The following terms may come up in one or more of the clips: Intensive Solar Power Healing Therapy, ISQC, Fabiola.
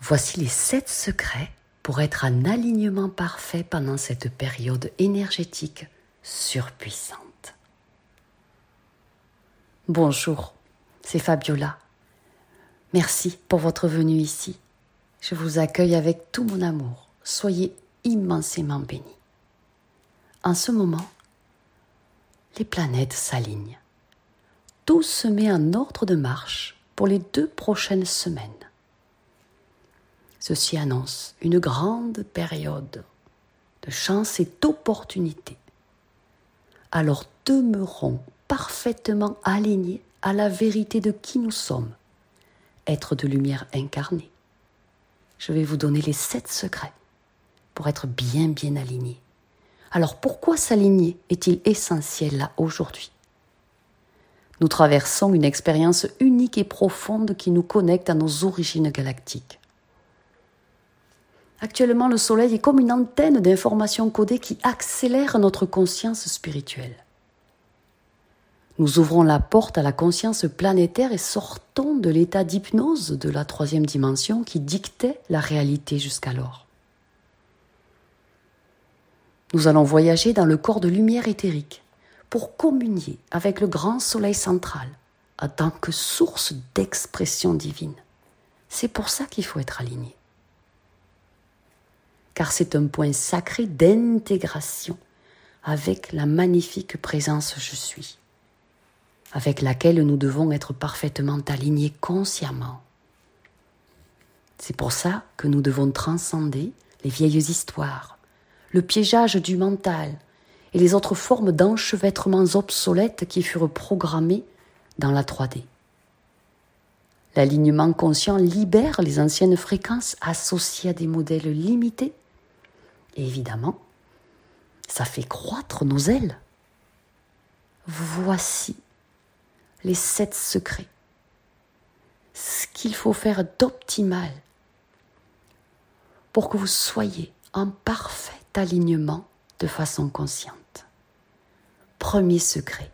Voici les 7 secrets pour être en alignement parfait pendant cette période énergétique surpuissante. Bonjour, c'est Fabiola. Merci pour votre venue ici. Je vous accueille avec tout mon amour. Soyez immensément bénis. En ce moment, les planètes s'alignent. Tout se met en ordre de marche pour les 2 prochaines semaines. Ceci annonce une grande période de chance et d'opportunités. Alors demeurons parfaitement alignés à la vérité de qui nous sommes, être de lumière incarnée. Je vais vous donner les 7 secrets pour être bien alignés. Alors pourquoi s'aligner est-il essentiel là aujourd'hui ? Nous traversons une expérience unique et profonde qui nous connecte à nos origines galactiques. Actuellement, le soleil est comme une antenne d'informations codées qui accélère notre conscience spirituelle. Nous ouvrons la porte à la conscience planétaire et sortons de l'état d'hypnose de la 3e dimension qui dictait la réalité jusqu'alors. Nous allons voyager dans le corps de lumière éthérique pour communier avec le grand soleil central en tant que source d'expression divine. C'est pour ça qu'il faut être aligné. Car c'est un point sacré d'intégration avec la magnifique présence « Je suis », avec laquelle nous devons être parfaitement alignés consciemment. C'est pour ça que nous devons transcender les vieilles histoires, le piégeage du mental et les autres formes d'enchevêtrements obsolètes qui furent programmées dans la 3D. L'alignement conscient libère les anciennes fréquences associées à des modèles limités. Et évidemment, ça fait croître nos ailes. Voici les 7 secrets. Ce qu'il faut faire d'optimal pour que vous soyez en parfait alignement de façon consciente. Premier secret,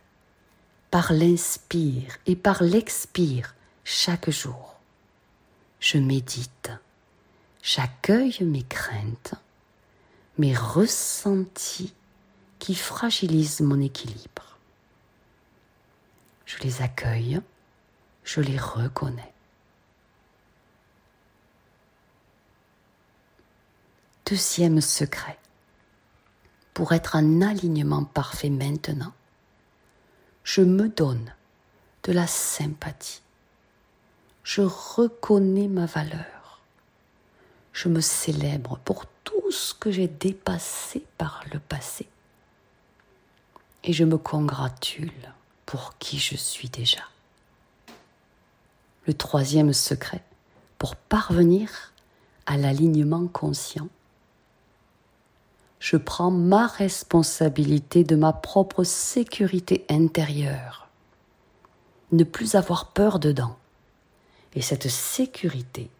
par l'inspire et par l'expire, chaque jour, je médite, j'accueille mes craintes, mes ressentis qui fragilisent mon équilibre. Je les accueille, je les reconnais. Deuxième secret, pour être en alignement parfait maintenant, je me donne de la sympathie. Je reconnais ma valeur. Je me célèbre pour tout ce que j'ai dépassé par le passé. Et je me congratule pour qui je suis déjà. Le 3e secret, pour parvenir à l'alignement conscient, je prends ma responsabilité de ma propre sécurité intérieure. Ne plus avoir peur dedans. Et cette sécurité,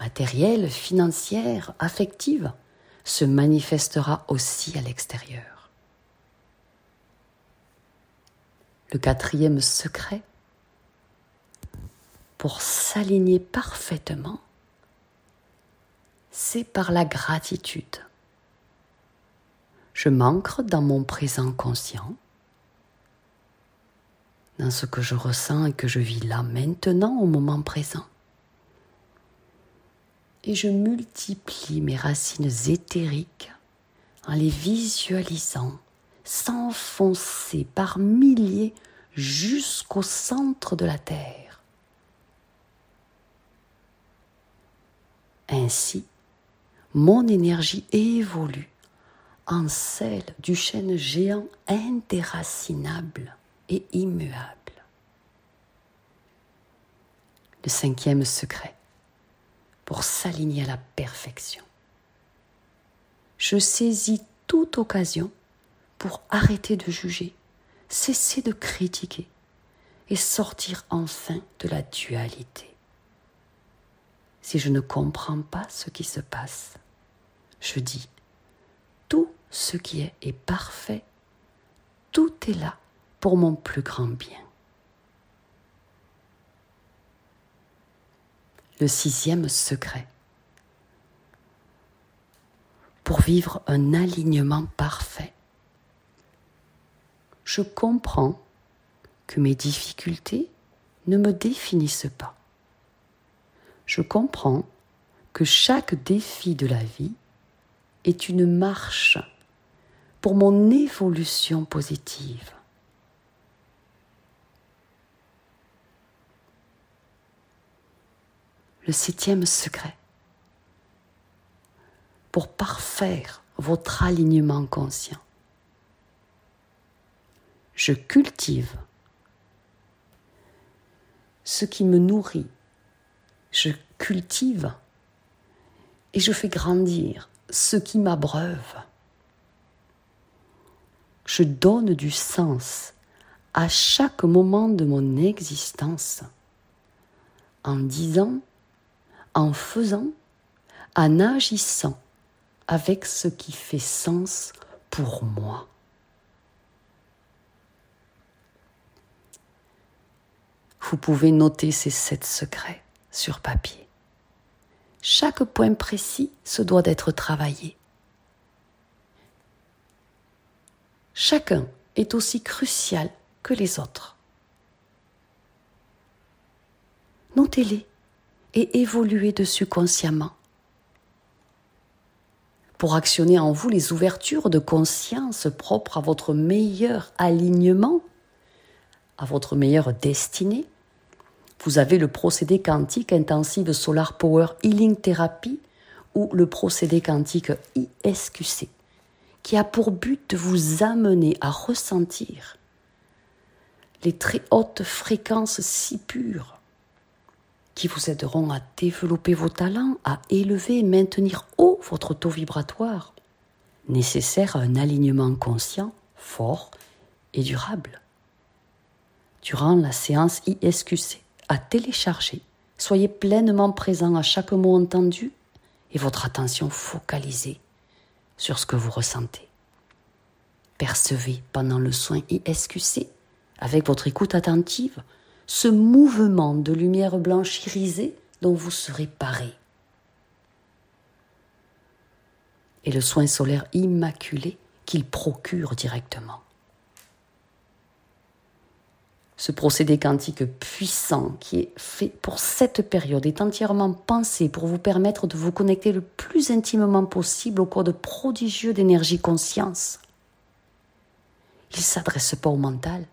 matérielle, financière, affective, se manifestera aussi à l'extérieur. Le 4e secret, pour s'aligner parfaitement, c'est par la gratitude. Je m'ancre dans mon présent conscient, dans ce que je ressens et que je vis là, maintenant, au moment présent. Et je multiplie mes racines éthériques en les visualisant, s'enfoncer par milliers jusqu'au centre de la terre. Ainsi, mon énergie évolue en celle du chêne géant indéracinable et immuable. Le 5e secret, pour s'aligner à la perfection. Je saisis toute occasion pour arrêter de juger, cesser de critiquer et sortir enfin de la dualité. Si je ne comprends pas ce qui se passe, je dis, tout ce qui est parfait, tout est là pour mon plus grand bien. le 6e secret. Pour vivre un alignement parfait. Je comprends que mes difficultés ne me définissent pas. Je comprends que chaque défi de la vie est une marche pour mon évolution positive. Le 7e secret. Pour parfaire votre alignement conscient. Je cultive ce qui me nourrit. Je cultive et je fais grandir ce qui m'abreuve. Je donne du sens à chaque moment de mon existence en disant, en faisant, en agissant avec ce qui fait sens pour moi. Vous pouvez noter ces 7 secrets sur papier. Chaque point précis se doit d'être travaillé. Chacun est aussi crucial que les autres. Notez-les et évoluez dessus consciemment. Pour actionner en vous les ouvertures de conscience propres à votre meilleur alignement, à votre meilleure destinée, vous avez le procédé quantique Intensive Solar Power Healing Therapy ou le procédé quantique ISQC, qui a pour but de vous amener à ressentir les très hautes fréquences si pures qui vous aideront à développer vos talents, à élever et maintenir haut votre taux vibratoire, nécessaire à un alignement conscient, fort et durable. Durant la séance ISQC, à télécharger, soyez pleinement présent à chaque mot entendu et votre attention focalisée sur ce que vous ressentez. Percevez pendant le soin ISQC, avec votre écoute attentive, ce mouvement de lumière blanche irisée dont vous serez paré. Et le soin solaire immaculé qu'il procure directement. Ce procédé quantique puissant qui est fait pour cette période est entièrement pensé pour vous permettre de vous connecter le plus intimement possible au code prodigieux d'énergie conscience. Il ne s'adresse pas au mental,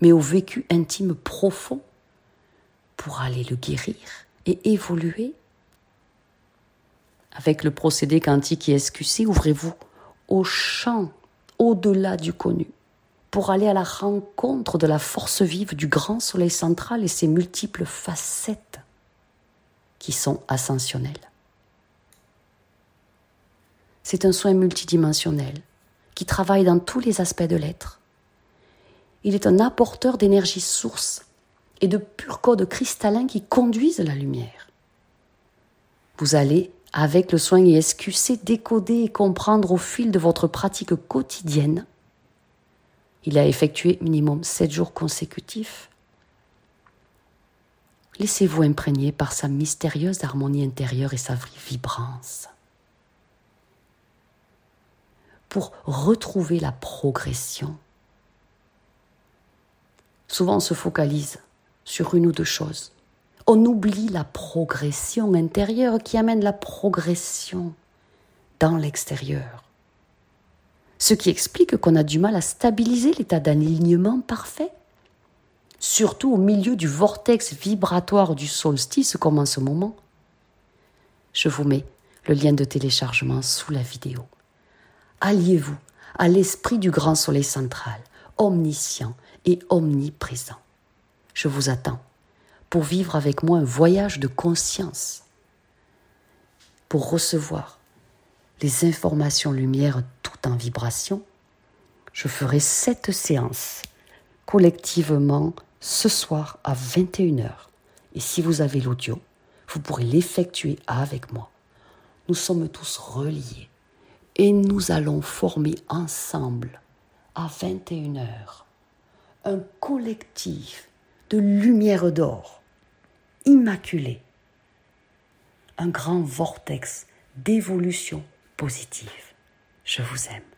mais au vécu intime profond pour aller le guérir et évoluer. Avec le procédé quantique ISQC, ouvrez-vous au champ au-delà du connu, pour aller à la rencontre de la force vive du grand soleil central et ses multiples facettes qui sont ascensionnelles. C'est un soin multidimensionnel qui travaille dans tous les aspects de l'être. Il est un apporteur d'énergie source et de purs codes cristallins qui conduisent la lumière. Vous allez, avec le soin ISQC, décoder et comprendre au fil de votre pratique quotidienne. Il a effectué minimum 7 jours consécutifs. Laissez-vous imprégner par sa mystérieuse harmonie intérieure et sa vibrance pour retrouver la progression. Souvent, on se focalise sur une ou deux choses. On oublie la progression intérieure qui amène la progression dans l'extérieur. Ce qui explique qu'on a du mal à stabiliser l'état d'alignement parfait, surtout au milieu du vortex vibratoire du solstice comme en ce moment. Je vous mets le lien de téléchargement sous la vidéo. Alliez-vous à l'esprit du grand soleil central, omniscient et omniprésent. Je vous attends pour vivre avec moi un voyage de conscience, pour recevoir les informations lumière en vibration. Je ferai 7 séances collectivement ce soir à 21h. Et si vous avez l'audio, vous pourrez l'effectuer avec moi. Nous sommes tous reliés et nous allons former ensemble à 21h un collectif de lumière d'or immaculée un grand vortex d'évolution positive. Je vous aime.